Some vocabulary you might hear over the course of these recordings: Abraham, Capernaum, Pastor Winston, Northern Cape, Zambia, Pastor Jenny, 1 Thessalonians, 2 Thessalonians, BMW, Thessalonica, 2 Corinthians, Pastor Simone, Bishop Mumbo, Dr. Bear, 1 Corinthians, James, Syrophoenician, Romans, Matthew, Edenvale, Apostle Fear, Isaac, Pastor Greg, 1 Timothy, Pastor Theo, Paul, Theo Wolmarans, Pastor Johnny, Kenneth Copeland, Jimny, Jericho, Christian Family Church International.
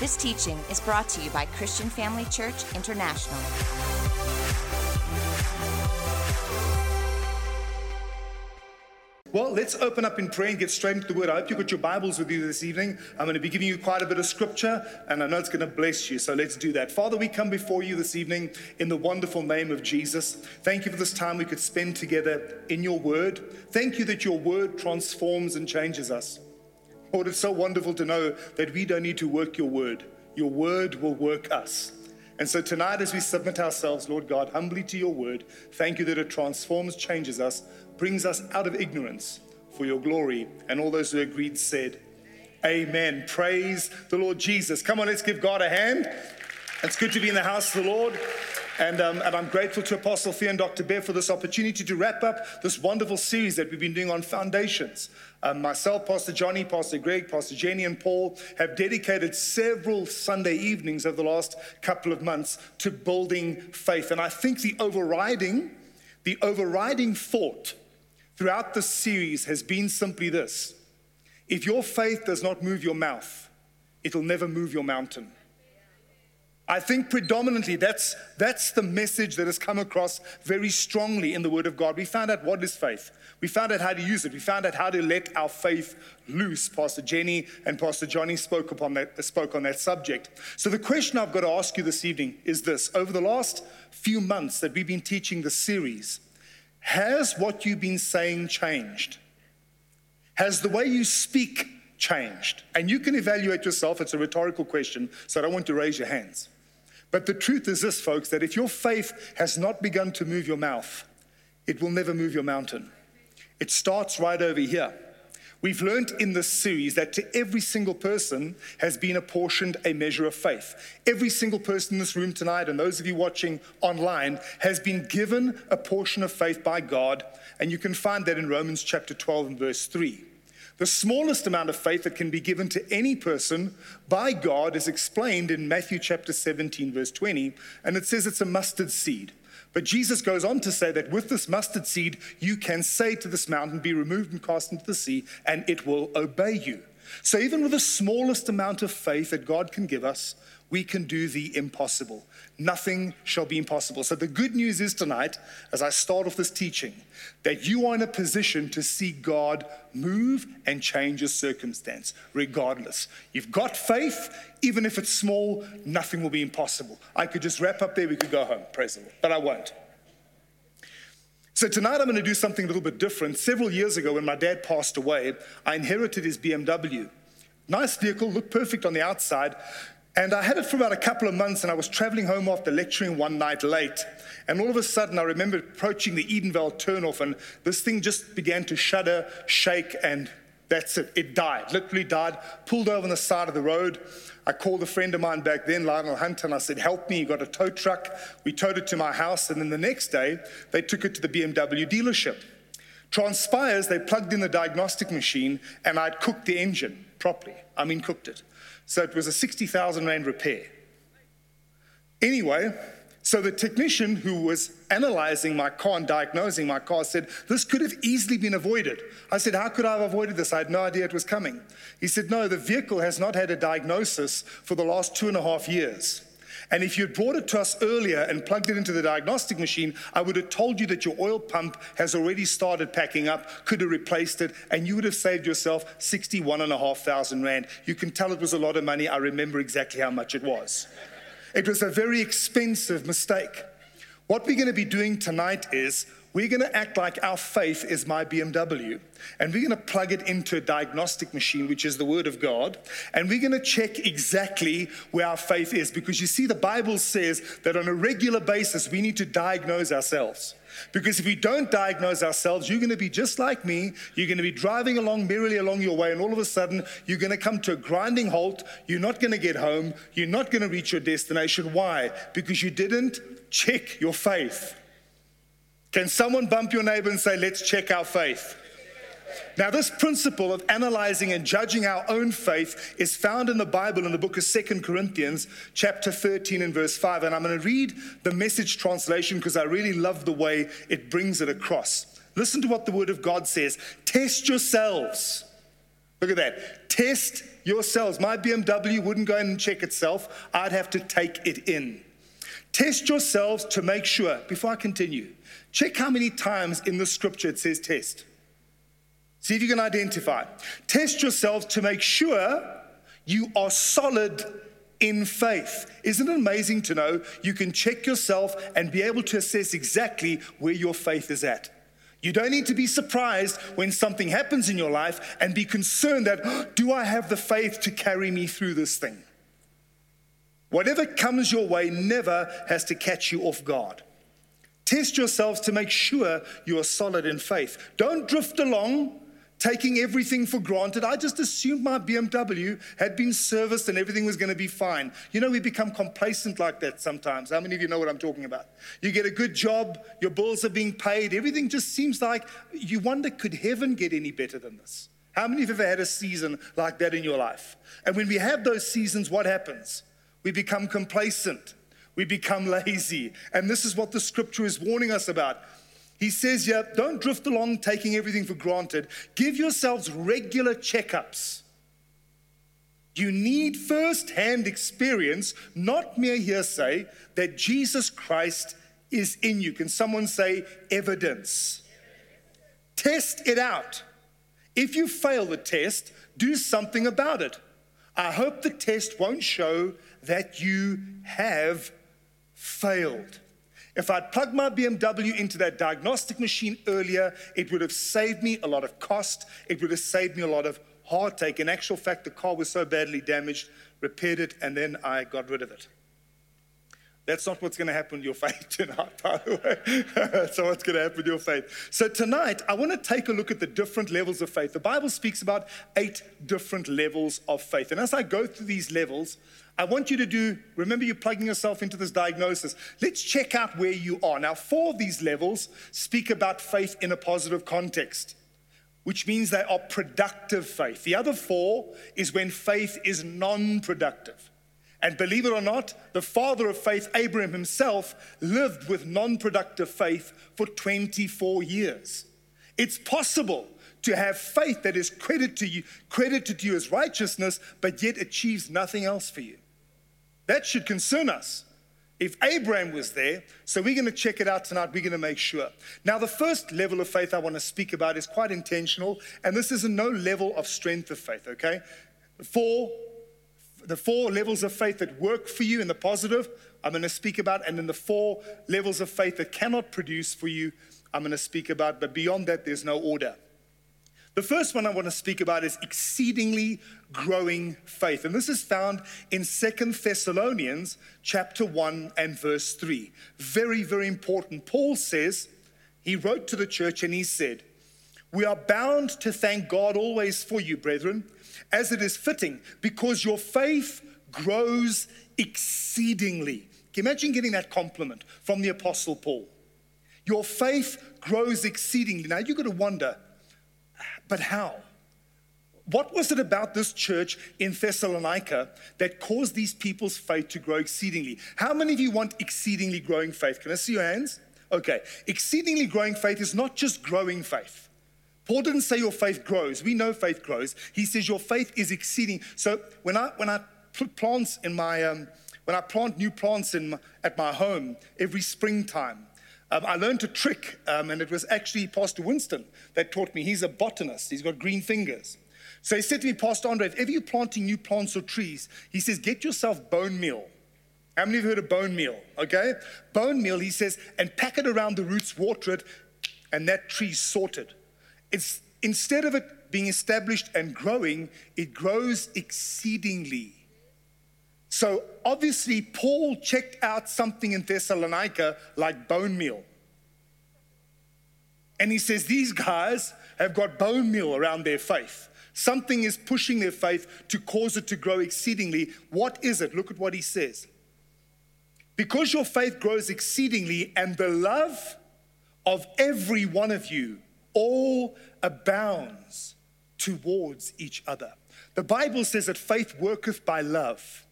This teaching is brought to you by Christian Family Church International. Well, let's open up in prayer and get straight into the Word. I hope you've got your Bibles with you this evening. I'm going to be giving you quite a bit of Scripture, and I know it's going to bless you, so let's do that. Father, we come before you this evening in the wonderful name of Jesus. Thank you for this time we could spend together in your Word. Thank you that your Word transforms and changes us. Lord, it's so wonderful to know that we don't need to work your Word. Your Word will work us. And so tonight, as we submit ourselves, Lord God, humbly to your Word, thank you that it transforms, changes us, brings us out of ignorance for your glory. And all those who agreed said, Amen. Praise the Lord Jesus. Come on, let's give God a hand. It's good to be in the house of the Lord. And I'm grateful to Apostle Fear and Dr. Bear for this opportunity to wrap up this wonderful series that we've been doing on foundations. Myself, Pastor Johnny, Pastor Greg, Pastor Jenny, and Paul have dedicated several Sunday evenings over the last couple of months to building faith. And I think the overriding thought throughout this series has been simply this: if your faith does not move your mouth, it'll never move your mountain. I think predominantly that's the message that has come across very strongly in the Word of God. We found out what is faith. We found out how to use it. We found out how to let our faith loose. Pastor Jenny and Pastor Johnny spoke on that subject. So the question I've got to ask you this evening is this: over the last few months that we've been teaching this series, has what you've been saying changed? Has the way you speak changed? And you can evaluate yourself. It's a rhetorical question, so I don't want to raise your hands. But the truth is this, folks, that if your faith has not begun to move your mouth, it will never move your mountain. It starts right over here. We've learned in this series that to every single person has been apportioned a measure of faith. Every single person in this room tonight and those of you watching online has been given a portion of faith by God, and you can find that in Romans chapter 12 and verse 3. The smallest amount of faith that can be given to any person by God is explained in Matthew chapter 17, verse 20, and it says it's a mustard seed. But Jesus goes on to say that with this mustard seed, you can say to this mountain, be removed and cast into the sea, and it will obey you. So even with the smallest amount of faith that God can give us, we can do the impossible. Nothing shall be impossible. So the good news is tonight, as I start off this teaching, that you are in a position to see God move and change your circumstance, regardless. You've got faith. Even if it's small, nothing will be impossible. I could just wrap up there. We could go home, praise the Lord, but I won't. So tonight I'm going to do something a little bit different. Several years ago when my dad passed away, I inherited his BMW. Nice vehicle, looked perfect on the outside. And I had it for about a couple of months, and I was traveling home after lecturing one night late. And all of a sudden, I remember approaching the Edenvale turnoff, and this thing just began to shudder, shake, and that's it. It died, literally died, pulled over on the side of the road. I called a friend of mine back then, Lionel Hunt, and I said, help me. He got a tow truck. We towed it to my house, and then the next day, they took it to the BMW dealership. Transpires, they plugged in the diagnostic machine, and I'd cooked the engine properly. I mean, cooked it. So it was a 60,000 Rand repair. Anyway, so the technician who was analyzing my car and diagnosing my car said, this could have easily been avoided. I said, how could I have avoided this? I had no idea it was coming. He said, no, the vehicle has not had a diagnosis for the last 2.5 years. And if you had brought it to us earlier and plugged it into the diagnostic machine, I would have told you that your oil pump has already started packing up, could have replaced it, and you would have saved yourself 61,500 Rand. You can tell it was a lot of money. I remember exactly how much it was. It was a very expensive mistake. What we're going to be doing tonight is we're going to act like our faith is my BMW, and we're going to plug it into a diagnostic machine, which is the Word of God, and we're going to check exactly where our faith is, because you see, the Bible says that on a regular basis, we need to diagnose ourselves, because if we don't diagnose ourselves, you're going to be just like me. You're going to be driving along merrily along your way, and all of a sudden, you're going to come to a grinding halt. You're not going to get home. You're not going to reach your destination. Why? Because you didn't check your faith. Can someone bump your neighbor and say, let's check our faith? Now, this principle of analyzing and judging our own faith is found in the Bible in the book of 2 Corinthians, chapter 13 and verse 5. And I'm going to read the Message translation because I really love the way it brings it across. Listen to what the Word of God says. Test yourselves. Look at that. Test yourselves. My BMW wouldn't go in and check itself. I'd have to take it in. Test yourselves to make sure. Before I continue, check how many times in the scripture it says test. See if you can identify. Test yourselves to make sure you are solid in faith. Isn't it amazing to know you can check yourself and be able to assess exactly where your faith is at? You don't need to be surprised when something happens in your life and be concerned that, oh, do I have the faith to carry me through this thing? Whatever comes your way never has to catch you off guard. Test yourselves to make sure you are solid in faith. Don't drift along taking everything for granted. I just assumed my BMW had been serviced and everything was going to be fine. You know, we become complacent like that sometimes. How many of you know what I'm talking about? You get a good job, your bills are being paid, everything just seems like you wonder, could heaven get any better than this? How many of you have ever had a season like that in your life? And when we have those seasons, what happens? We become complacent. We become lazy. And this is what the scripture is warning us about. He says, yeah, don't drift along taking everything for granted. Give yourselves regular checkups. You need first-hand experience, not mere hearsay, that Jesus Christ is in you. Can someone say evidence? Test it out. If you fail the test, do something about it. I hope the test won't show that you have failed. If I'd plugged my BMW into that diagnostic machine earlier, it would have saved me a lot of cost. It would have saved me a lot of heartache. In actual fact, the car was so badly damaged, repaired it, and then I got rid of it. That's not what's going to happen to your faith tonight, by the way. That's not what's going to happen to your faith. So tonight, I want to take a look at the different levels of faith. The Bible speaks about 8 different levels of faith. And as I go through these levels, I want you to remember you're plugging yourself into this diagnosis. Let's check out where you are. Now, 4 of these levels speak about faith in a positive context, which means they are productive faith. The other 4 is when faith is non-productive. And believe it or not, the father of faith, Abraham himself, lived with non-productive faith for 24 years. It's possible to have faith that is credited to you as righteousness, but yet achieves nothing else for you. That should concern us. If Abraham was there, so we're going to check it out tonight. We're going to make sure. Now, the first level of faith I want to speak about is quite intentional, and this is no level of strength of faith, okay? The four levels of faith that work for you in the positive, I'm going to speak about, and then the 4 levels of faith that cannot produce for you, I'm going to speak about, but beyond that, there's no order. The first one I want to speak about is exceedingly growing faith. And this is found in 2 Thessalonians chapter 1 and verse 3. Very, very important. Paul says, he wrote to the church and he said, "We are bound to thank God always for you, brethren, as it is fitting, because your faith grows exceedingly." Can you imagine getting that compliment from the Apostle Paul? Your faith grows exceedingly. Now, you've got to wonder, but how? What was it about this church in Thessalonica that caused these people's faith to grow exceedingly? How many of you want exceedingly growing faith? Can I see your hands? Okay. Exceedingly growing faith is not just growing faith. Paul didn't say your faith grows. We know faith grows. He says your faith is exceeding. So when I plant new plants at my home every springtime, I learned a trick, and it was actually Pastor Winston that taught me. He's a botanist. He's got green fingers. So he said to me, "Pastor Andre, if ever you're planting new plants or trees," he says, "get yourself bone meal." How many of you heard of bone meal? Okay? Bone meal, he says, and pack it around the roots, water it, and that tree's sorted. It's instead of it being established and growing, it grows exceedingly. So obviously, Paul checked out something in Thessalonica like bone meal. And he says, these guys have got bone meal around their faith. Something is pushing their faith to cause it to grow exceedingly. What is it? Look at what he says. "Because your faith grows exceedingly, and the love of every one of you all abounds towards each other." The Bible says that faith worketh by love.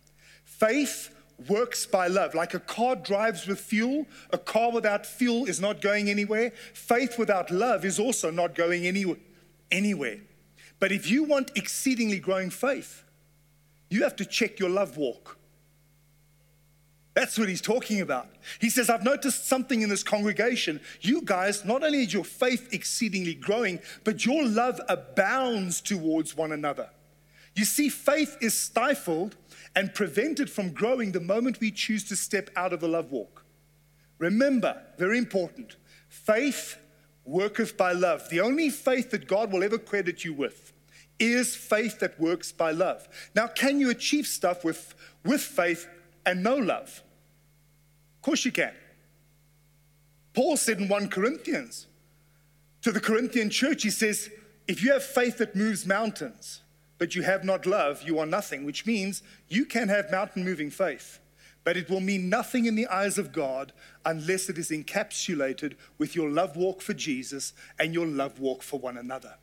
Faith works by love. Like a car drives with fuel, a car without fuel is not going anywhere. Faith without love is also not going anywhere. But if you want exceedingly growing faith, You have to check your love walk. That's what he's talking about. He says, I've noticed something in this congregation. You guys, not only is your faith exceedingly growing, but your love abounds towards one another. You see, faith is stifled and prevented from growing the moment we choose to step out of the love walk. Remember, very important, faith worketh by love. The only faith that God will ever credit you with is faith that works by love. Now, can you achieve stuff with faith and no love? Of course you can. Paul said in 1 Corinthians, to the Corinthian church, he says, if you have faith that moves mountains, but you have not love, you are nothing, which means you can have mountain-moving faith, but it will mean nothing in the eyes of God unless it is encapsulated with your love walk for Jesus and your love walk for one another.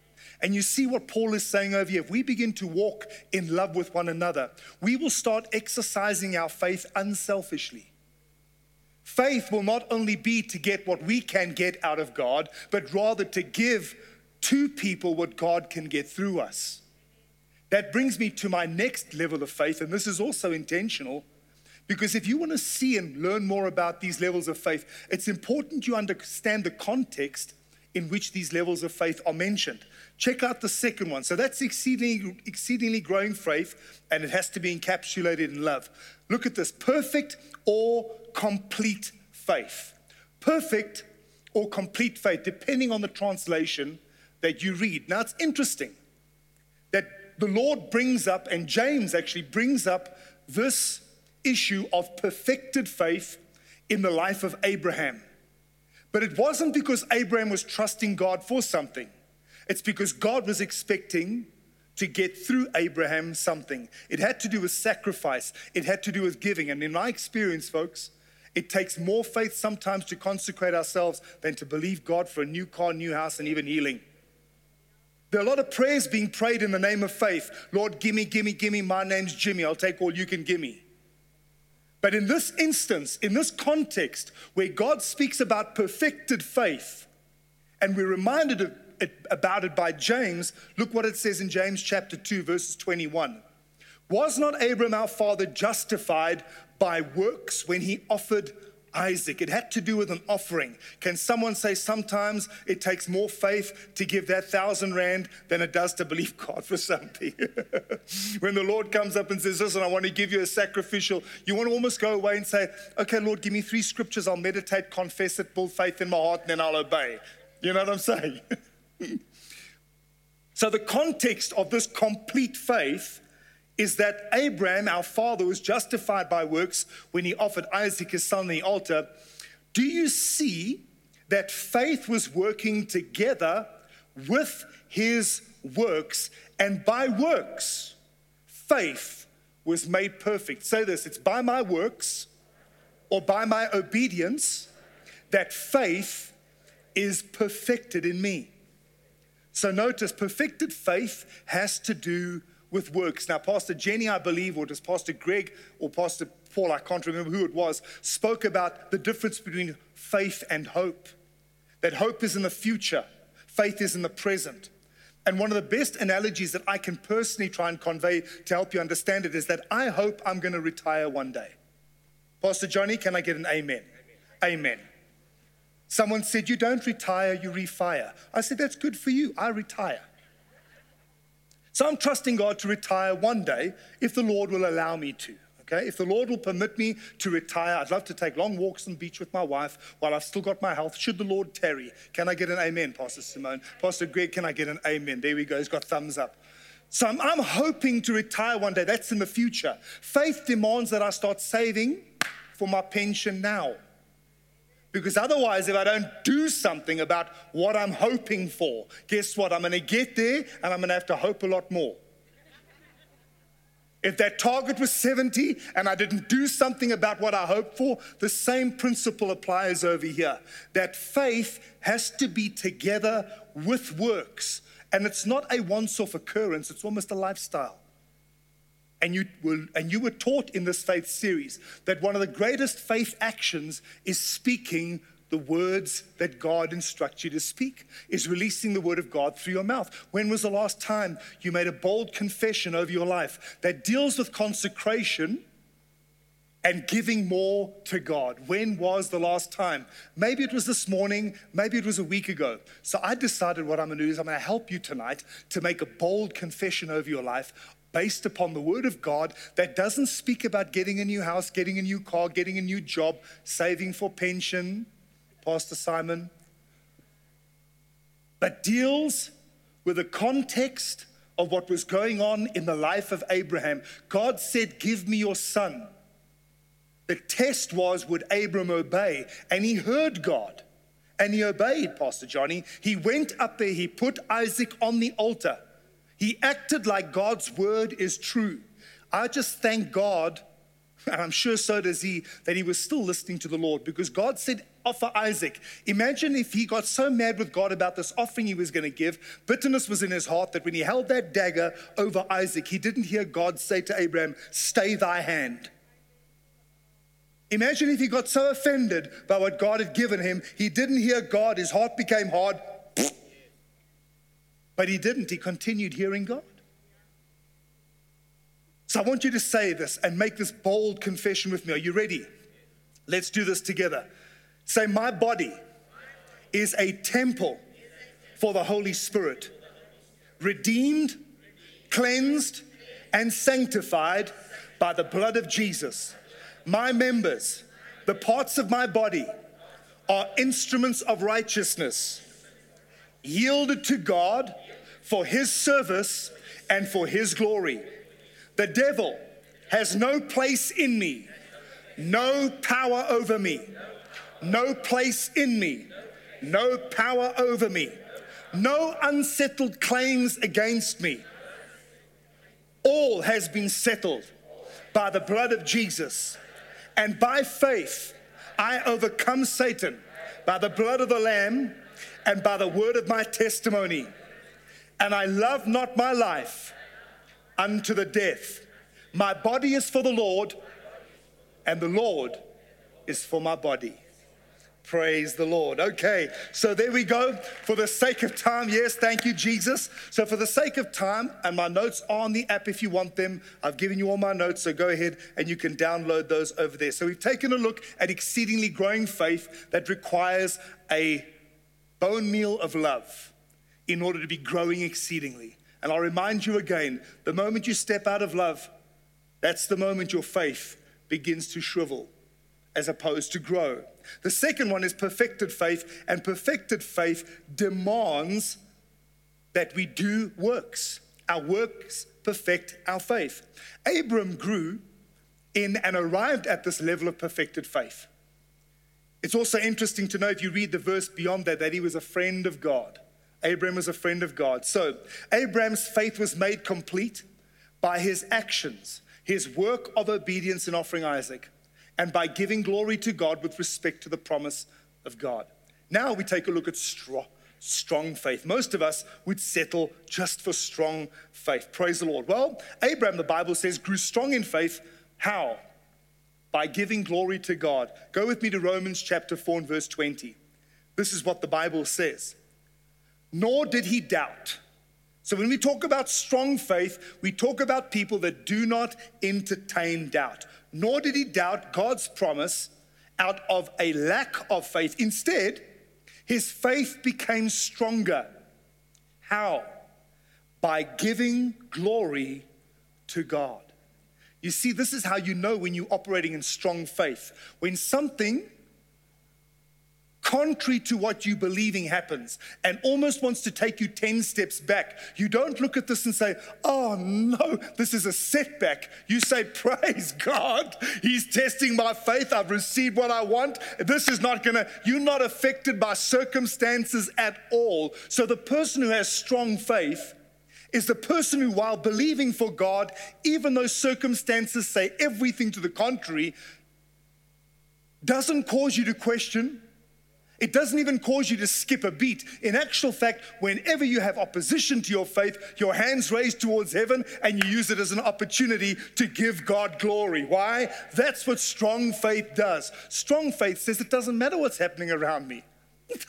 And you see what Paul is saying over here. If we begin to walk in love with one another, we will start exercising our faith unselfishly. Faith will not only be to get what we can get out of God, but rather to give to people what God can get through us. That brings me to my next level of faith, and this is also intentional, because if you want to see and learn more about these levels of faith, it's important you understand the context in which these levels of faith are mentioned. Check out the second one. So that's exceedingly growing faith, and it has to be encapsulated in love. Look at this, perfect or complete faith. Perfect or complete faith, depending on the translation that you read. Now, it's interesting that the Lord brings up, and James actually brings up this issue of perfected faith in the life of Abraham. But it wasn't because Abraham was trusting God for something. It's because God was expecting to get through Abraham something. It had to do with sacrifice. It had to do with giving. And in my experience, folks, it takes more faith sometimes to consecrate ourselves than to believe God for a new car, new house, and even healing. There are a lot of prayers being prayed in the name of faith. Lord, gimme, gimme, gimme. My name's Jimmy. I'll take all you can give me. But in this instance, in this context, where God speaks about perfected faith, and we're reminded about it by James, look what it says in James chapter 2, verses 21. Was not Abraham our father justified by works when he offered Isaac? It had to do with an offering. Can someone say sometimes it takes more faith to give that 1,000 rand than it does to believe God for something? When the Lord comes up and says, listen, I want to give you a sacrificial, you want to almost go away and say, okay, Lord, give me 3 scriptures. I'll meditate, confess it, build faith in my heart, and then I'll obey. You know what I'm saying? So the context of this complete faith is that Abraham, our father, was justified by works when he offered Isaac, his son, on the altar. Do you see that faith was working together with his works, and by works, faith was made perfect? Say this, it's by my works or by my obedience that faith is perfected in me. So notice, perfected faith has to do with works. Now, Pastor Jenny, I believe, or it was Pastor Greg or Pastor Paul, I can't remember who it was, spoke about the difference between faith and hope. That hope is in the future, faith is in the present. And one of the best analogies that I can personally try and convey to help you understand it is that I hope I'm going to retire one day. Pastor Johnny, can I get an amen? Amen. Amen. Someone said, you don't retire, you refire. I said, that's good for you. I retire. So I'm trusting God to retire one day if the Lord will allow me to, okay? If the Lord will permit me to retire, I'd love to take long walks on the beach with my wife while I've still got my health, should the Lord tarry. Can I get an amen, Pastor Simone? Pastor Greg, can I get an amen? There we go, he's got thumbs up. So I'm hoping to retire one day. That's in the future. Faith demands that I start saving for my pension now, because otherwise, if I don't do something about what I'm hoping for, guess what? I'm going to get there and I'm going to have to hope a lot more. If that target was 70 and I didn't do something about what I hoped for, the same principle applies over here. That faith has to be together with works. And it's not a once-off occurrence. It's almost a lifestyle. And you were taught in this faith series that one of the greatest faith actions is speaking the words that God instructs you to speak, is releasing the word of God through your mouth. When was the last time you made a bold confession over your life that deals with consecration and giving more to God? When was the last time? Maybe it was this morning, maybe it was a week ago. So I decided what I'm gonna do is I'm gonna help you tonight to make a bold confession over your life based upon the word of God that doesn't speak about getting a new house, getting a new car, getting a new job, saving for pension, Pastor Simon, but deals with the context of what was going on in the life of Abraham. God said, give me your son. The test was, would Abram obey? And he heard God and he obeyed, Pastor Johnny. He went up there, he put Isaac on the altar. He acted like God's word is true. I just thank God, and I'm sure so does he, that he was still listening to the Lord, because God said, offer Isaac. Imagine if he got so mad with God about this offering he was going to give. Bitterness was in his heart that when he held that dagger over Isaac, he didn't hear God say to Abraham, stay thy hand. Imagine if he got so offended by what God had given him, he didn't hear God, his heart became hard, but he didn't, he continued hearing God. So I want you to say this and make this bold confession with me. Are you ready? Let's do this together. Say, my body is a temple for the Holy Spirit, redeemed, cleansed, and sanctified by the blood of Jesus. My members, the parts of my body, are instruments of righteousness, yielded to God for his service and for his glory. The devil has no place in me, no power over me, no place in me, no power over me, no unsettled claims against me. All has been settled by the blood of Jesus. And by faith, I overcome Satan by the blood of the Lamb and by the word of my testimony. And I love not my life unto the death. My body is for the Lord, and the Lord is for my body. Praise the Lord. Okay, so there we go. For the sake of time, yes, thank you, Jesus. So for the sake of time, and my notes are on the app if you want them. I've given you all my notes, so go ahead and you can download those over there. So we've taken a look at exceedingly growing faith that requires a bone meal of love in order to be growing exceedingly. And I'll remind you again, the moment you step out of love, that's the moment your faith begins to shrivel as opposed to grow. The second one is perfected faith, and perfected faith demands that we do works. Our works perfect our faith. Abram grew in and arrived at this level of perfected faith. It's also interesting to know, if you read the verse beyond that, that he was a friend of God. Abram was a friend of God. So Abram's faith was made complete by his actions, his work of obedience in offering Isaac, and by giving glory to God with respect to the promise of God. Now we take a look at strong faith. Most of us would settle just for strong faith. Praise the Lord. Well, Abraham, the Bible says, grew strong in faith. How? By giving glory to God. Go with me to Romans chapter 4 and verse 20. This is what the Bible says. Nor did he doubt. So when we talk about strong faith, we talk about people that do not entertain doubt. Nor did he doubt God's promise out of a lack of faith. Instead, his faith became stronger. How? By giving glory to God. You see, this is how you know when you're operating in strong faith. When something contrary to what you're believing happens and almost wants to take you 10 steps back, you don't look at this and say, oh no, this is a setback. You say, praise God, he's testing my faith. I've received what I want. This is not gonna, you're not affected by circumstances at all. So the person who has strong faith is the person who, while believing for God, even though circumstances say everything to the contrary, doesn't cause you to question, It doesn't even cause you to skip a beat. In actual fact, whenever you have opposition to your faith, your hands raised towards heaven and you use it as an opportunity to give God glory. Why? That's what strong faith does. Strong faith says it doesn't matter what's happening around me.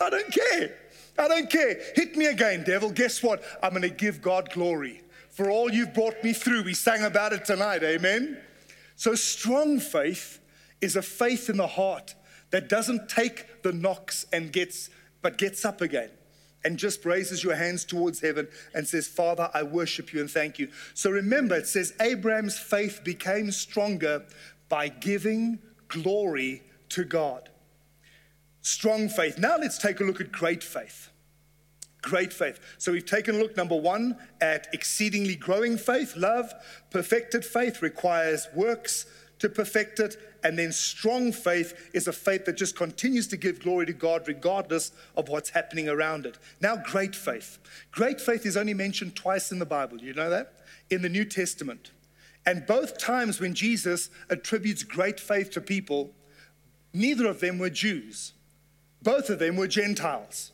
I don't care. I don't care. Hit me again, devil. Guess what? I'm going to give God glory for all you've brought me through. We sang about it tonight. Amen. So strong faith is a faith in the heart that doesn't take the knocks and gets up again and just raises your hands towards heaven and says, Father, I worship you and thank you. So remember, it says Abraham's faith became stronger by giving glory to God. Strong faith. Now let's take a look at great faith. Great faith. So we've taken a look, number one, at exceedingly growing faith, love. Perfected faith requires works to perfect it. And then strong faith is a faith that just continues to give glory to God regardless of what's happening around it. Now, great faith. Great faith is only mentioned twice in the Bible. You know that? In the New Testament. And both times when Jesus attributes great faith to people, neither of them were Jews. Both of them were Gentiles.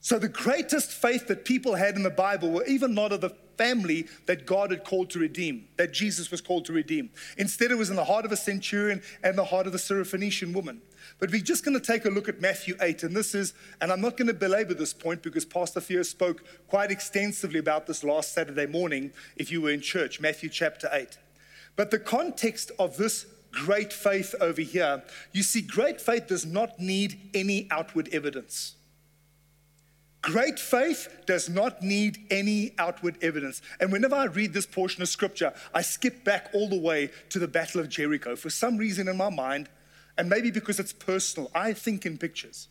So the greatest faith that people had in the Bible were even not of the family that God had called to redeem, that Jesus was called to redeem. Instead, it was in the heart of a centurion and the heart of a Syrophoenician woman. But we're just going to take a look at Matthew 8, and this is, and I'm not going to belabor this point because Pastor Theo spoke quite extensively about this last Saturday morning if you were in church, Matthew chapter 8. But the context of this great faith over here, you see, great faith does not need any outward evidence. Great faith does not need any outward evidence. And whenever I read this portion of scripture, I skip back all the way to the Battle of Jericho. For some reason in my mind, and maybe because it's personal, I think in pictures.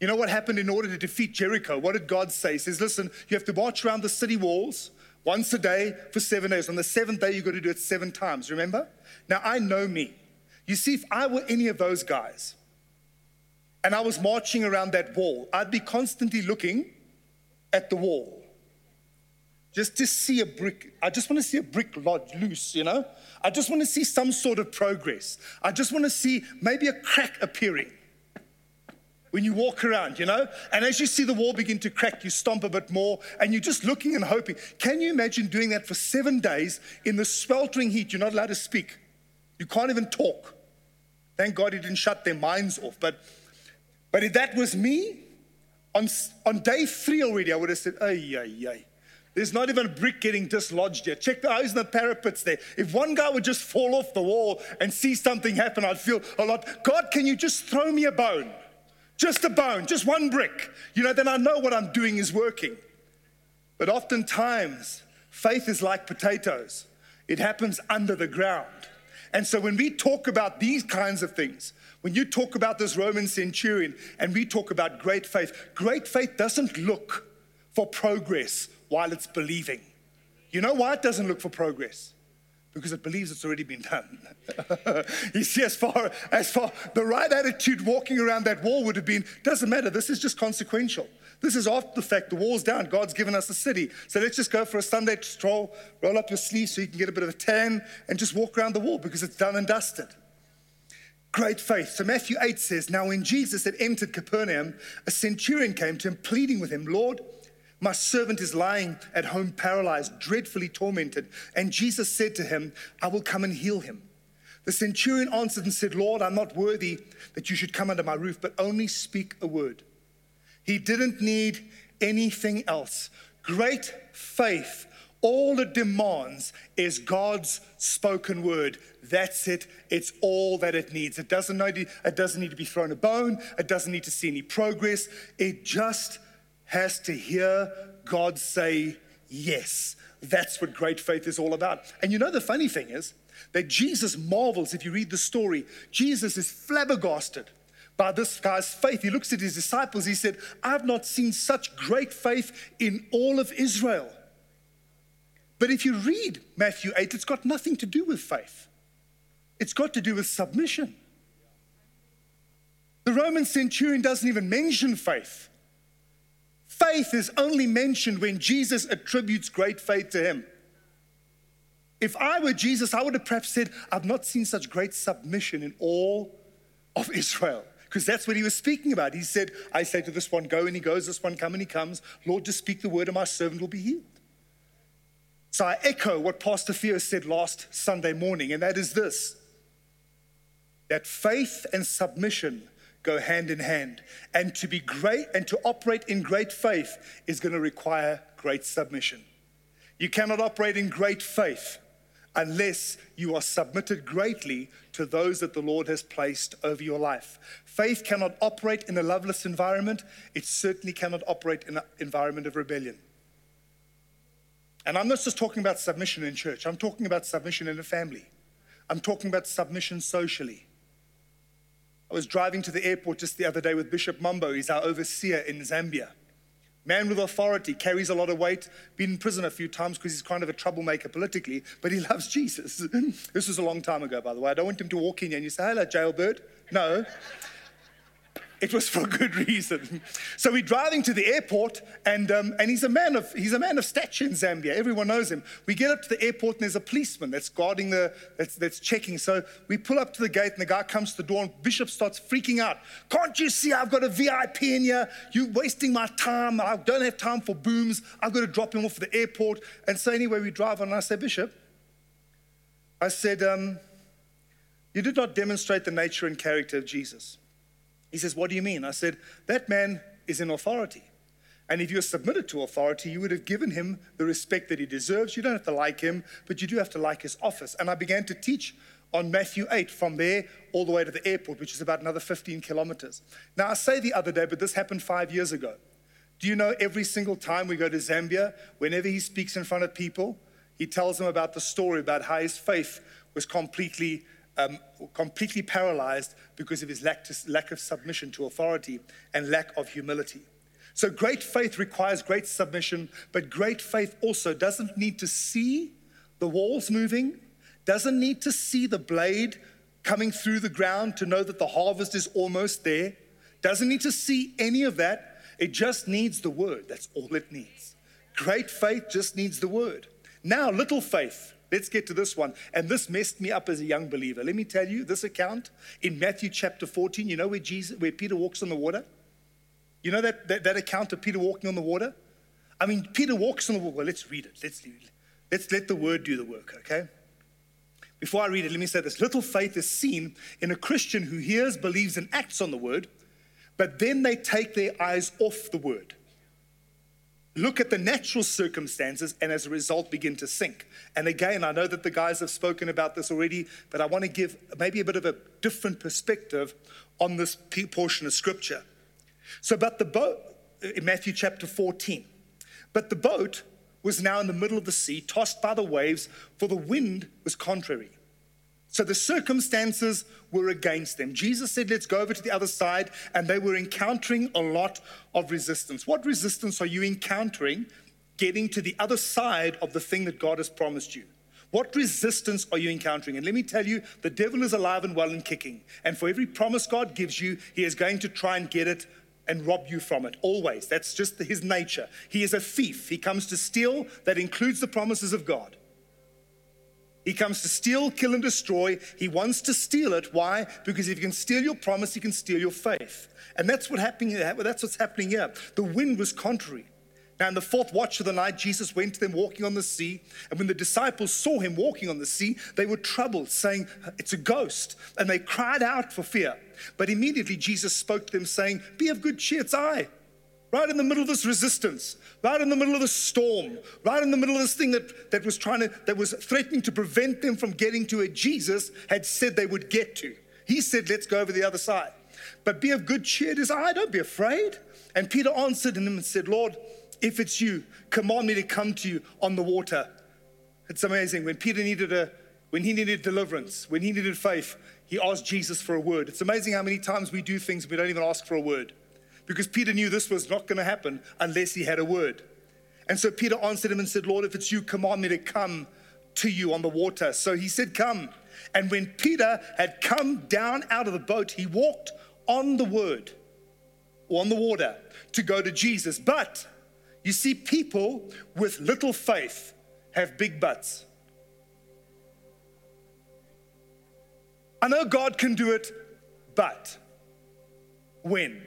You know what happened in order to defeat Jericho? What did God say? He says, listen, you have to march around the city walls once a day for 7 days. On the seventh day, you've got to do it 7 times, remember? Now, I know me. You see, if I were any of those guys, and I was marching around that wall, I'd be constantly looking at the wall just to see a brick. I just want to see a brick loose, you know? I just want to see some sort of progress. I just want to see maybe a crack appearing when you walk around, you know? And as you see the wall begin to crack, you stomp a bit more and you're just looking and hoping. Can you imagine doing that for 7 days in the sweltering heat? You're not allowed to speak. You can't even talk. Thank God he didn't shut their minds off, But if that was me, on day 3 already, I would have said, ay. There's not even a brick getting dislodged yet. Check the eyes and the parapets there. If one guy would just fall off the wall and see something happen, I'd feel a lot. God, can you just throw me a bone? Just a bone, just one brick. You know, then I know what I'm doing is working. But oftentimes, faith is like potatoes. It happens under the ground. And so when we talk about these kinds of things, when you talk about this Roman centurion and we talk about great faith doesn't look for progress while it's believing. You know why it doesn't look for progress? Because it believes it's already been done. You see, as far the right attitude walking around that wall would have been, doesn't matter, this is just consequential. This is after the fact, the wall's down, God's given us the city. So let's just go for a Sunday stroll, roll up your sleeves so you can get a bit of a tan and just walk around the wall because it's done and dusted. Great faith. So Matthew 8 says, now when Jesus had entered Capernaum, a centurion came to him, pleading with him, Lord, my servant is lying at home paralyzed, dreadfully tormented. And Jesus said to him, I will come and heal him. The centurion answered and said, Lord, I'm not worthy that you should come under my roof, but only speak a word. He didn't need anything else. Great faith. All it demands is God's spoken word. That's it. It's all that it needs. It doesn't need to be thrown a bone. It doesn't need to see any progress. It just has to hear God say yes. That's what great faith is all about. And you know the funny thing is that Jesus marvels. If you read the story, Jesus is flabbergasted by this guy's faith. He looks at his disciples. He said, I've not seen such great faith in all of Israel. But if you read Matthew 8, it's got nothing to do with faith. It's got to do with submission. The Roman centurion doesn't even mention faith. Faith is only mentioned when Jesus attributes great faith to him. If I were Jesus, I would have perhaps said, I've not seen such great submission in all of Israel. because that's what he was speaking about. He said, I say to this one, go, and he goes, this one, come, and he comes. Lord, just speak the word, and my servant will be healed. So I echo what Pastor Theo said last Sunday morning, and that is this, that faith and submission go hand in hand. And to be great and to operate in great faith is going to require great submission. You cannot operate in great faith unless you are submitted greatly to those that the Lord has placed over your life. Faith cannot operate in a loveless environment. It certainly cannot operate in an environment of rebellion. And I'm not just talking about submission in church. I'm talking about submission in a family. I'm talking about submission socially. I was driving to the airport just the other day with Bishop Mumbo. He's our overseer in Zambia. Man with authority, carries a lot of weight, been in prison a few times because he's kind of a troublemaker politically, but he loves Jesus. This was a long time ago, by the way. I don't want him to walk in here and you say, hello, jailbird. No. It was for good reason. So we're driving to the airport, and he's a man of stature in Zambia. Everyone knows him. We get up to the airport, and there's a policeman that's guarding that's checking. So we pull up to the gate, and the guy comes to the door, and Bishop starts freaking out. Can't you see I've got a VIP in here? You're wasting my time. I don't have time for booms. I've got to drop him off at the airport. And so anyway, we drive on, and I say, Bishop, I said, you did not demonstrate the nature and character of Jesus. He says, what do you mean? I said, that man is in authority. And if you're submitted to authority, you would have given him the respect that he deserves. You don't have to like him, but you do have to like his office. And I began to teach on Matthew 8 from there all the way to the airport, which is about another 15 kilometers. Now, I say the other day, but this happened 5 years ago. Do you know every single time we go to Zambia, whenever he speaks in front of people, he tells them about the story about how his faith was completely paralyzed because of his lack of submission to authority and lack of humility. So great faith requires great submission, but great faith also doesn't need to see the walls moving, doesn't need to see the blade coming through the ground to know that the harvest is almost there, doesn't need to see any of that. It just needs the word. That's all it needs. Great faith just needs the word. Now, little faith. Let's get to this one. And this messed me up as a young believer. Let me tell you, this account in Matthew chapter 14, you know where Peter walks on the water? You know that account of Peter walking on the water? I mean, Peter walks on the water. Well, let's read it. Let's let the word do the work, okay? Before I read it, let me say this. Little faith is seen in a Christian who hears, believes, and acts on the word, but then they take their eyes off the word. Look at the natural circumstances and as a result begin to sink. And again, I know that the guys have spoken about this already, but I want to give maybe a bit of a different perspective on this portion of scripture. So about the boat, in Matthew chapter 14, but the boat was now in the middle of the sea, tossed by the waves, for the wind was contrary. So the circumstances were against them. Jesus said, let's go over to the other side, and they were encountering a lot of resistance. What resistance are you encountering getting to the other side of the thing that God has promised you? What resistance are you encountering? And let me tell you, the devil is alive and well and kicking. And for every promise God gives you, he is going to try and get it and rob you from it, always. That's just his nature. He is a thief. He comes to steal. That includes the promises of God. He comes to steal, kill, and destroy. He wants to steal it. Why? Because if he can steal your promise, he can steal your faith. And that's what's happening here. The wind was contrary. Now, in the fourth watch of the night, Jesus went to them walking on the sea. And when the disciples saw him walking on the sea, they were troubled, saying, it's a ghost. And they cried out for fear. But immediately Jesus spoke to them, saying, be of good cheer, it's I. Right in the middle of this resistance, right in the middle of this storm, right in the middle of this thing that was threatening to prevent them from getting to where Jesus had said they would get to. He said, let's go over the other side. But be of good cheer, it is I, don't be afraid. And Peter answered him and said, Lord, if it's you, command me to come to you on the water. It's amazing. When Peter when he needed deliverance, when he needed faith, he asked Jesus for a word. It's amazing how many times we do things we don't even ask for a word. Because Peter knew this was not going to happen unless he had a word. And so Peter answered him and said, Lord, if it's you, command me to come to you on the water. So he said, come. And when Peter had come down out of the boat, he walked on the water to go to Jesus. But you see, people with little faith have big butts. I know God can do it, but when?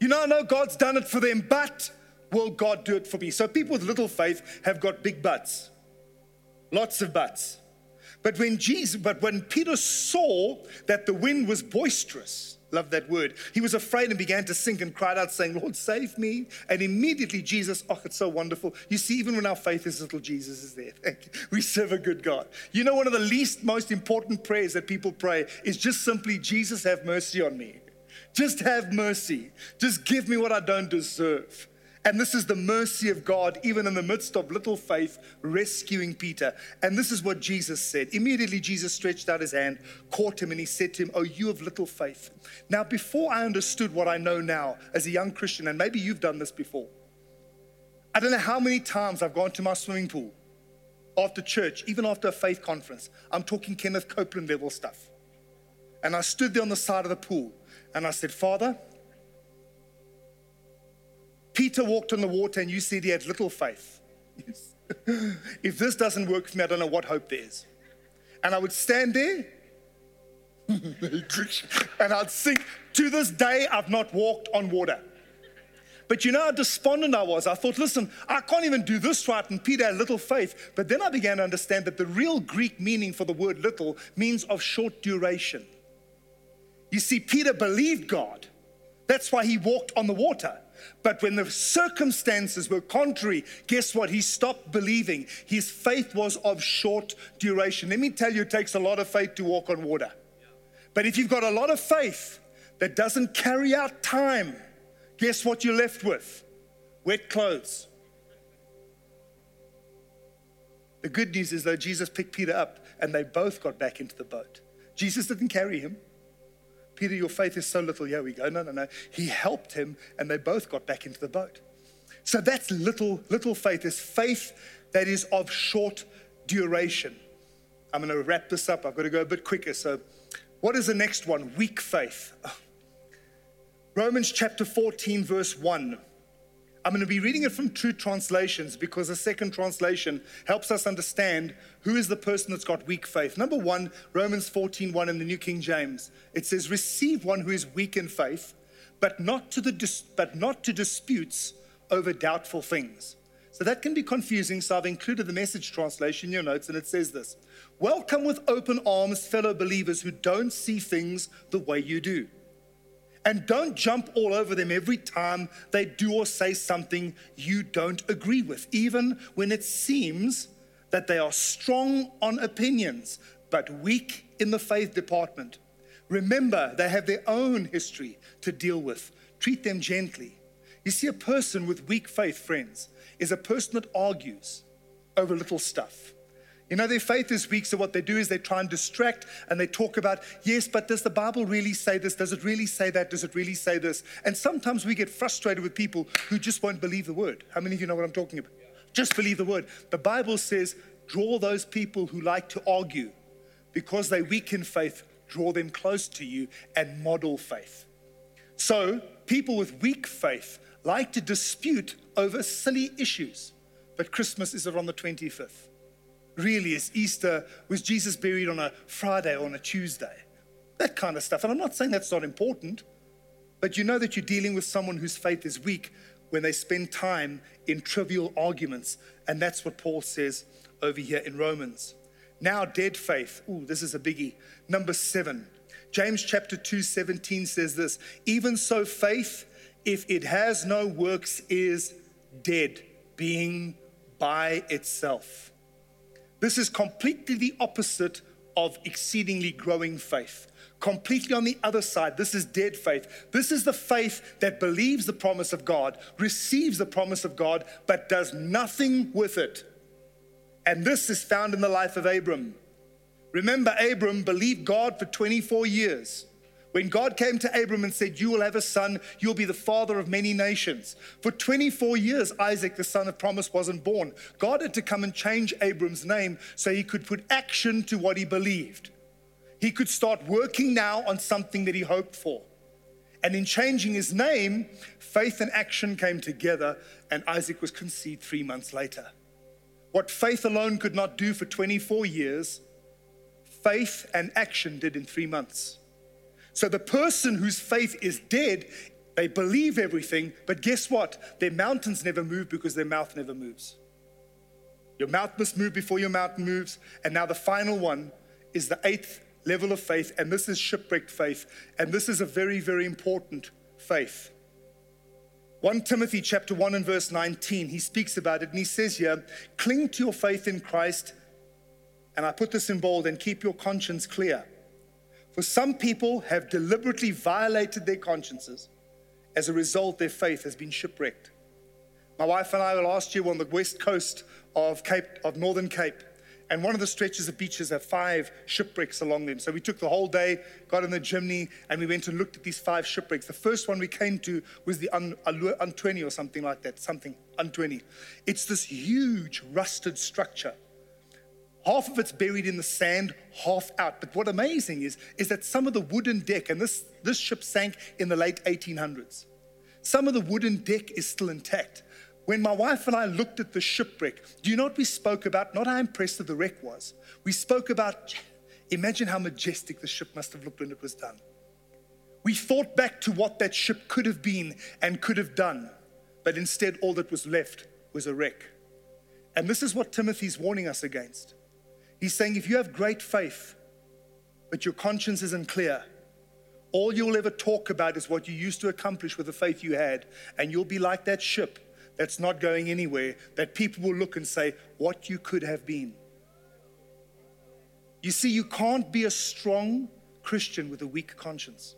You know, I know God's done it for them, but will God do it for me? So people with little faith have got big buts, lots of buts. But when Peter saw that the wind was boisterous, love that word, he was afraid and began to sink and cried out saying, Lord, save me. And immediately Jesus, oh, it's so wonderful. You see, even when our faith is little, Jesus is there. Thank you. We serve a good God. You know, one of the least most important prayers that people pray is just simply, Jesus, have mercy on me. Just have mercy. Just give me what I don't deserve. And this is the mercy of God, even in the midst of little faith, rescuing Peter. And this is what Jesus said. Immediately, Jesus stretched out his hand, caught him, and he said to him, oh, you of little faith. Now, before I understood what I know now as a young Christian, and maybe you've done this before, I don't know how many times I've gone to my swimming pool after church, even after a faith conference. I'm talking Kenneth Copeland level stuff. And I stood there on the side of the pool, and I said, Father, Peter walked on the water and you said he had little faith. Yes. If this doesn't work for me, I don't know what hope there is. And I would stand there and I'd sink. To this day, I've not walked on water. But you know how despondent I was. I thought, listen, I can't even do this right. And Peter had little faith. But then I began to understand that the real Greek meaning for the word little means of short duration. You see, Peter believed God. That's why he walked on the water. But when the circumstances were contrary, guess what? He stopped believing. His faith was of short duration. Let me tell you, it takes a lot of faith to walk on water. But if you've got a lot of faith that doesn't carry out time, guess what you're left with? Wet clothes. The good news is though, Jesus picked Peter up and they both got back into the boat. Jesus didn't carry him. Peter, your faith is so little. Here we go. No. He helped him and they both got back into the boat. So that's little faith. It's faith that is of short duration. I'm going to wrap this up. I've got to go a bit quicker. So what is the next one? Weak faith. Romans chapter 14, verse 1. I'm going to be reading it from two translations because the second translation helps us understand who is the person that's got weak faith. Number one, Romans 14:1 in the New King James. It says, receive one who is weak in faith, but not to disputes over doubtful things. So that can be confusing. So I've included the Message translation in your notes, and it says this: welcome with open arms fellow believers who don't see things the way you do. And don't jump all over them every time they do or say something you don't agree with, even when it seems that they are strong on opinions, but weak in the faith department. Remember, they have their own history to deal with. Treat them gently. You see, a person with weak faith, friends, is a person that argues over little stuff. You know, their faith is weak, so what they do is they try and distract and they talk about, yes, but does the Bible really say this? Does it really say that? Does it really say this? And sometimes we get frustrated with people who just won't believe the word. How many of you know what I'm talking about? Yeah. Just believe the word. The Bible says, draw those people who like to argue because they weak in faith, draw them close to you and model faith. So people with weak faith like to dispute over silly issues, but Christmas is around the 25th. Really, is Easter, was Jesus buried on a Friday or on a Tuesday? That kind of stuff. And I'm not saying that's not important, but you know that you're dealing with someone whose faith is weak when they spend time in trivial arguments. And that's what Paul says over here in Romans. Now, dead faith. Ooh, this is a biggie. Number 7. James chapter 2:17 says this: even so, faith, if it has no works, is dead, being by itself. This is completely the opposite of exceedingly growing faith. Completely on the other side, this is dead faith. This is the faith that believes the promise of God, receives the promise of God, but does nothing with it. And this is found in the life of Abram. Remember, Abram believed God for 24 years. When God came to Abram and said, you will have a son, you'll be the father of many nations. For 24 years, Isaac, the son of promise, wasn't born. God had to come and change Abram's name so he could put action to what he believed. He could start working now on something that he hoped for. And in changing his name, faith and action came together, and Isaac was conceived 3 months later. What faith alone could not do for 24 years, faith and action did in 3 months. So the person whose faith is dead, they believe everything, but guess what? Their mountains never move because their mouth never moves. Your mouth must move before your mountain moves. And now the final one is the eighth level of faith, and this is shipwrecked faith, and this is a very, very important faith. 1 Timothy chapter 1 and verse 19, he speaks about it, and he says here, cling to your faith in Christ, and I put this in bold, and keep your conscience clear. For some people have deliberately violated their consciences. As a result, their faith has been shipwrecked. My wife and I were last year on the west coast of Northern Cape, and one of the stretches of beaches have 5 shipwrecks along them. So we took the whole day, got in the jimny, and we went and looked at these 5 shipwrecks. The first one we came to was the Un-20 or something like that, Un-20. It's this huge rusted structure. Half of it's buried in the sand, half out. But what amazing is that some of the wooden deck, and this ship sank in the late 1800s. Some of the wooden deck is still intact. When my wife and I looked at the shipwreck, do you know what we spoke about? Not how impressive the wreck was. We spoke about, imagine how majestic the ship must have looked when it was done. We thought back to what that ship could have been and could have done, but instead all that was left was a wreck. And this is what Timothy's warning us against. He's saying, if you have great faith, but your conscience isn't clear, all you'll ever talk about is what you used to accomplish with the faith you had, and you'll be like that ship that's not going anywhere, that people will look and say, what you could have been. You see, you can't be a strong Christian with a weak conscience.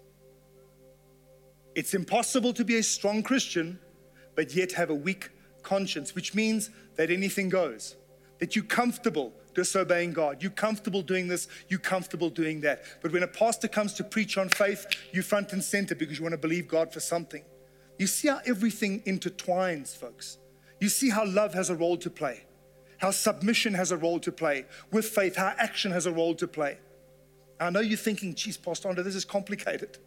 It's impossible to be a strong Christian, but yet have a weak conscience, which means that anything goes, that you're comfortable disobeying God. You're comfortable doing this, you're comfortable doing that. But when a pastor comes to preach on faith, you're front and center because you want to believe God for something. You see how everything intertwines, folks. You see how love has a role to play, how submission has a role to play with faith, how action has a role to play. I know you're thinking, geez, Pastor Andre, this is complicated.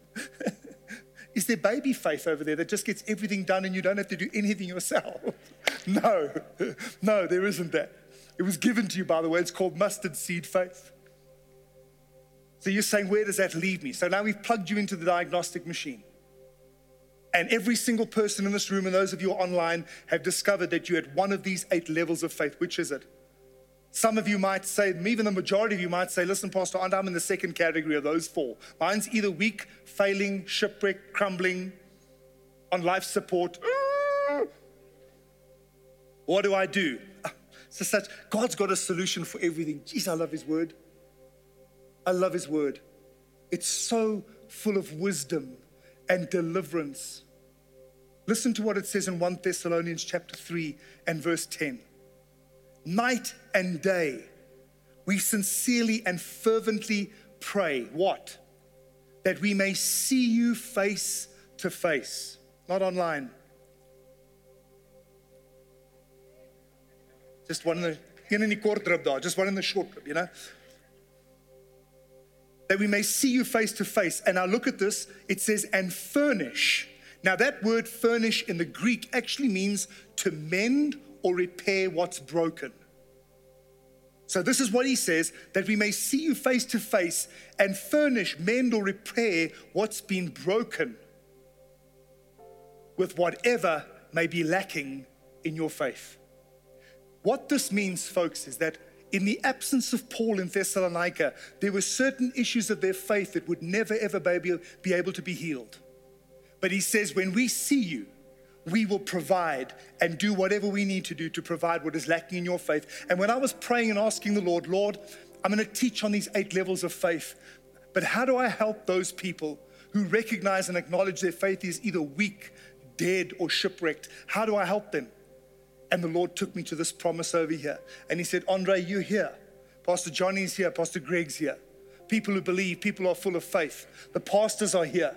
Is there baby faith over there that just gets everything done and you don't have to do anything yourself? No, there isn't that. It was given to you, by the way. It's called mustard seed faith. So you're saying, where does that leave me? So now we've plugged you into the diagnostic machine. And every single person in this room and those of you online have discovered that you had one of these 8 levels of faith. Which is it? Some of you might say, even the majority of you might say, listen, Pastor, I'm in the second category of those 4. Mine's either weak, failing, shipwreck, crumbling, on life support. What do I do? God's got a solution for everything. Jeez, I love his word. I love his word. It's so full of wisdom and deliverance. Listen to what it says in 1 Thessalonians chapter 3 and verse 10. Night and day, we sincerely and fervently pray, what? That we may see you face to face, not online. Just one in the short clip, you know? That we may see you face to face. And now look at this, it says, and furnish. Now that word furnish in the Greek actually means to mend or repair what's broken. So this is what he says, that we may see you face to face and furnish, mend or repair what's been broken with whatever may be lacking in your faith. What this means, folks, is that in the absence of Paul in Thessalonica, there were certain issues of their faith that would never, ever be able to be healed. But he says, when we see you, we will provide and do whatever we need to do to provide what is lacking in your faith. And when I was praying and asking the Lord, Lord, I'm going to teach on these 8 levels of faith, but how do I help those people who recognize and acknowledge their faith is either weak, dead, or shipwrecked? How do I help them? And the Lord took me to this promise over here. And he said, Andre, you're here. Pastor Johnny's here. Pastor Greg's here. People who believe, people are full of faith. The pastors are here.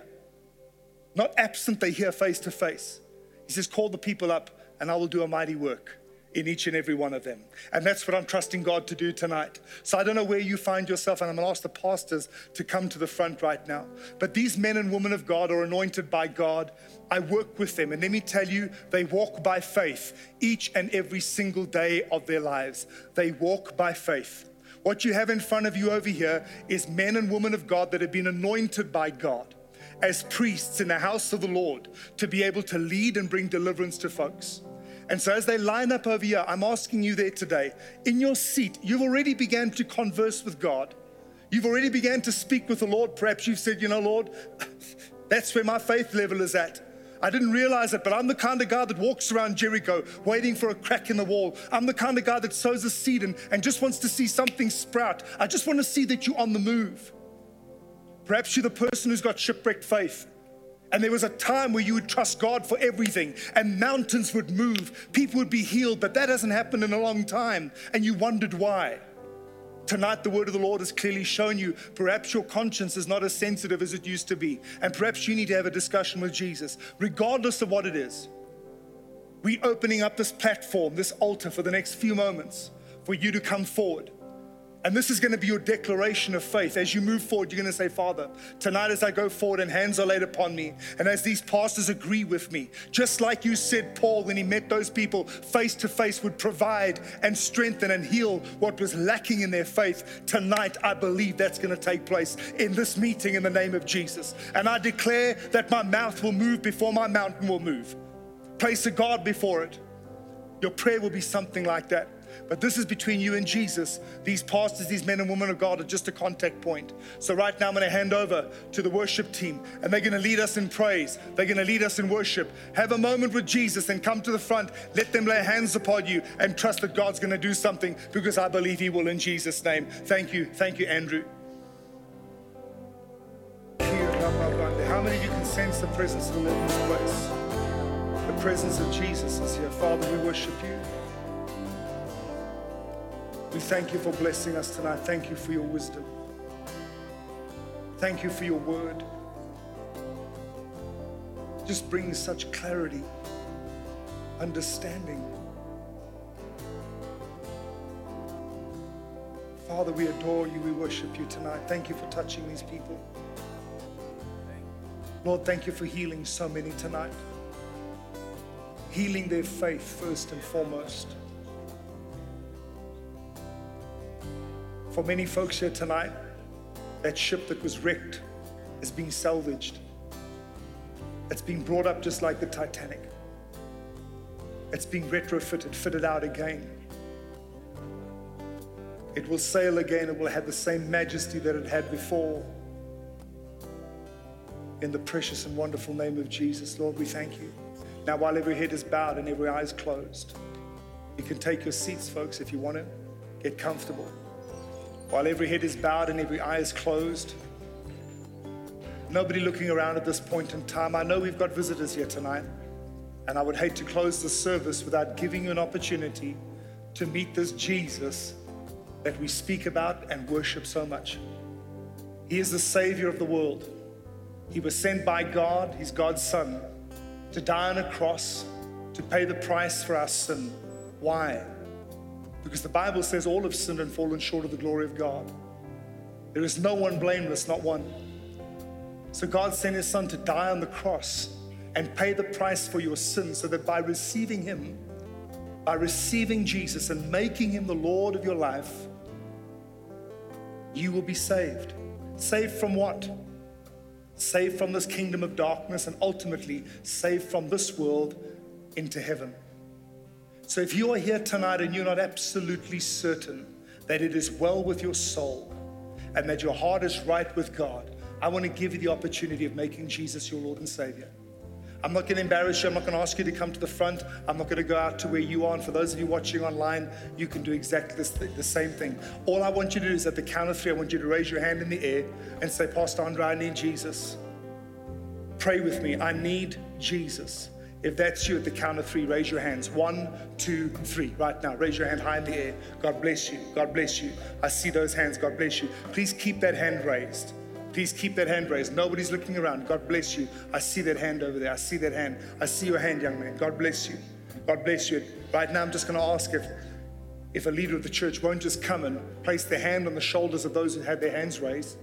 Not absent, they're here face to face. He says, call the people up and I will do a mighty work in each and every one of them. And that's what I'm trusting God to do tonight. So I don't know where you find yourself, and I'm gonna ask the pastors to come to the front right now. But these men and women of God are anointed by God. I work with them, and let me tell you, they walk by faith each and every single day of their lives. They walk by faith. What you have in front of you over here is men and women of God that have been anointed by God as priests in the house of the Lord to be able to lead and bring deliverance to folks. And so as they line up over here, I'm asking you there today, in your seat, you've already began to converse with God. You've already began to speak with the Lord. Perhaps you've said, you know, Lord, that's where my faith level is at. I didn't realize it, but I'm the kind of guy that walks around Jericho waiting for a crack in the wall. I'm the kind of guy that sows a seed and just wants to see something sprout. I just want to see that you're on the move. Perhaps you're the person who's got shipwrecked faith. And there was a time where you would trust God for everything and mountains would move, people would be healed, but that hasn't happened in a long time and you wondered why. Tonight, the word of the Lord has clearly shown you perhaps your conscience is not as sensitive as it used to be, and perhaps you need to have a discussion with Jesus. Regardless of what it is, we're opening up this platform, this altar for the next few moments for you to come forward. And this is going to be your declaration of faith. As you move forward, you're going to say, Father, tonight as I go forward and hands are laid upon me, and as these pastors agree with me, just like you said, Paul, when he met those people face to face, would provide and strengthen and heal what was lacking in their faith. Tonight, I believe that's going to take place in this meeting in the name of Jesus. And I declare that my mouth will move before my mountain will move. Place a God before it. Your prayer will be something like that. But this is between you and Jesus. These pastors, these men and women of God are just a contact point. So right now I'm going to hand over to the worship team, and they're going to lead us in praise. They're going to lead us in worship. Have a moment with Jesus and come to the front. Let them lay hands upon you and trust that God's going to do something, because I believe he will in Jesus' name. Thank you. Thank you, Andrew. How many of you can sense the presence of the Lord in this place? The presence of Jesus is here. Father, we worship you. We thank you for blessing us tonight. Thank you for your wisdom. Thank you for your word. Just brings such clarity, understanding. Father, we adore you. We worship you tonight. Thank you for touching these people. Lord, thank you for healing so many tonight. Healing their faith first and foremost. For many folks here tonight, that ship that was wrecked is being salvaged. It's being brought up just like the Titanic. It's being retrofitted, fitted out again. It will sail again. It will have the same majesty that it had before. In the precious and wonderful name of Jesus, Lord, we thank you. Now, while every head is bowed and every eye is closed, you can take your seats, folks, if you want to. Get comfortable. While every head is bowed and every eye is closed, nobody looking around at this point in time. I know we've got visitors here tonight, and I would hate to close the service without giving you an opportunity to meet this Jesus that we speak about and worship so much. He is the Savior of the world. He was sent by God, he's God's Son, to die on a cross, to pay the price for our sin. Why? Because the Bible says all have sinned and fallen short of the glory of God. There is no one blameless, not one. So God sent his Son to die on the cross and pay the price for your sins, so that by receiving him, by receiving Jesus and making him the Lord of your life, you will be saved. Saved from what? Saved from this kingdom of darkness, and ultimately saved from this world into heaven. So if you are here tonight and you're not absolutely certain that it is well with your soul and that your heart is right with God, I want to give you the opportunity of making Jesus your Lord and Savior. I'm not going to embarrass you. I'm not going to ask you to come to the front. I'm not going to go out to where you are. And for those of you watching online, you can do exactly the same thing. All I want you to do is, at the count of three, I want you to raise your hand in the air and say, Pastor Andre, I need Jesus. Pray with me. I need Jesus. If that's you, at the count of three, raise your hands. 1, 2, 3. Right now, raise your hand high in the air. God bless you. God bless you. I see those hands. God bless you. Please keep that hand raised. Please keep that hand raised. Nobody's looking around. God bless you. I see that hand over there. I see that hand. I see your hand, young man. God bless you. God bless you. Right now, I'm just going to ask if a leader of the church won't just come and place their hand on the shoulders of those who had their hands raised.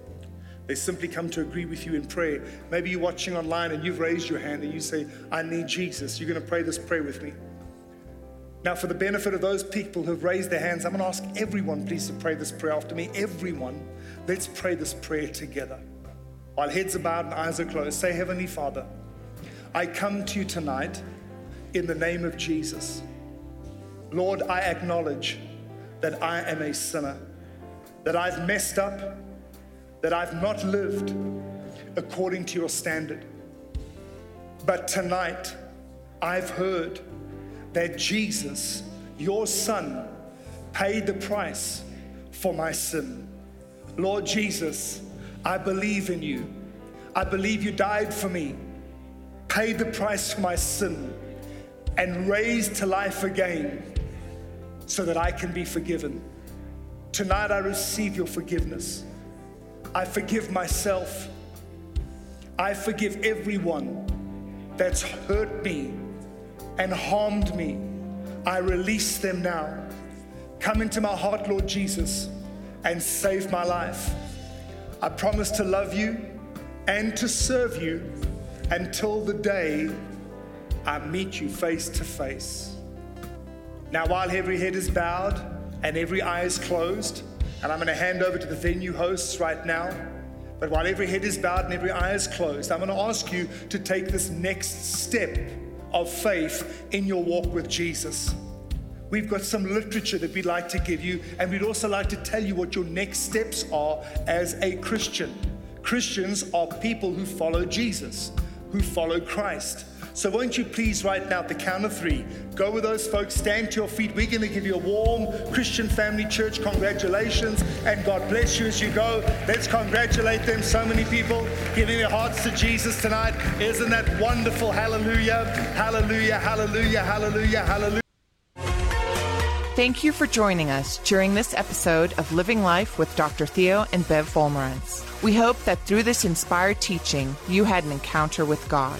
They simply come to agree with you in prayer. Maybe you're watching online and you've raised your hand and you say, I need Jesus. You're going to pray this prayer with me. Now, for the benefit of those people who have raised their hands, I'm going to ask everyone, please, to pray this prayer after me. Everyone, let's pray this prayer together. While heads are bowed and eyes are closed, say, Heavenly Father, I come to you tonight in the name of Jesus. Lord, I acknowledge that I am a sinner, that I've messed up, that I've not lived according to your standard. But tonight, I've heard that Jesus, your Son, paid the price for my sin. Lord Jesus, I believe in you. I believe you died for me, paid the price for my sin, and raised to life again so that I can be forgiven. Tonight I receive your forgiveness. I forgive myself. I forgive everyone that's hurt me and harmed me. I release them now. Come into my heart, Lord Jesus, and save my life. I promise to love you and to serve you until the day I meet you face to face. Now, while every head is bowed and every eye is closed, and I'm going to hand over to the venue hosts right now, but while every head is bowed and every eye is closed, I'm going to ask you to take this next step of faith in your walk with Jesus. We've got some literature that we'd like to give you, and we'd also like to tell you what your next steps are as a Christian. Christians are people who follow Jesus, who follow Christ. So won't you please, right now, at the count of three, go with those folks, stand to your feet. We're going to give you a warm Christian Family Church congratulations, and God bless you as you go. Let's congratulate them. So many people giving their hearts to Jesus tonight. Isn't that wonderful? Hallelujah, hallelujah, hallelujah, hallelujah, hallelujah. Thank you for joining us during this episode of Living Life with Dr. Theo and Bev Wolmarans. We hope that through this inspired teaching, you had an encounter with God.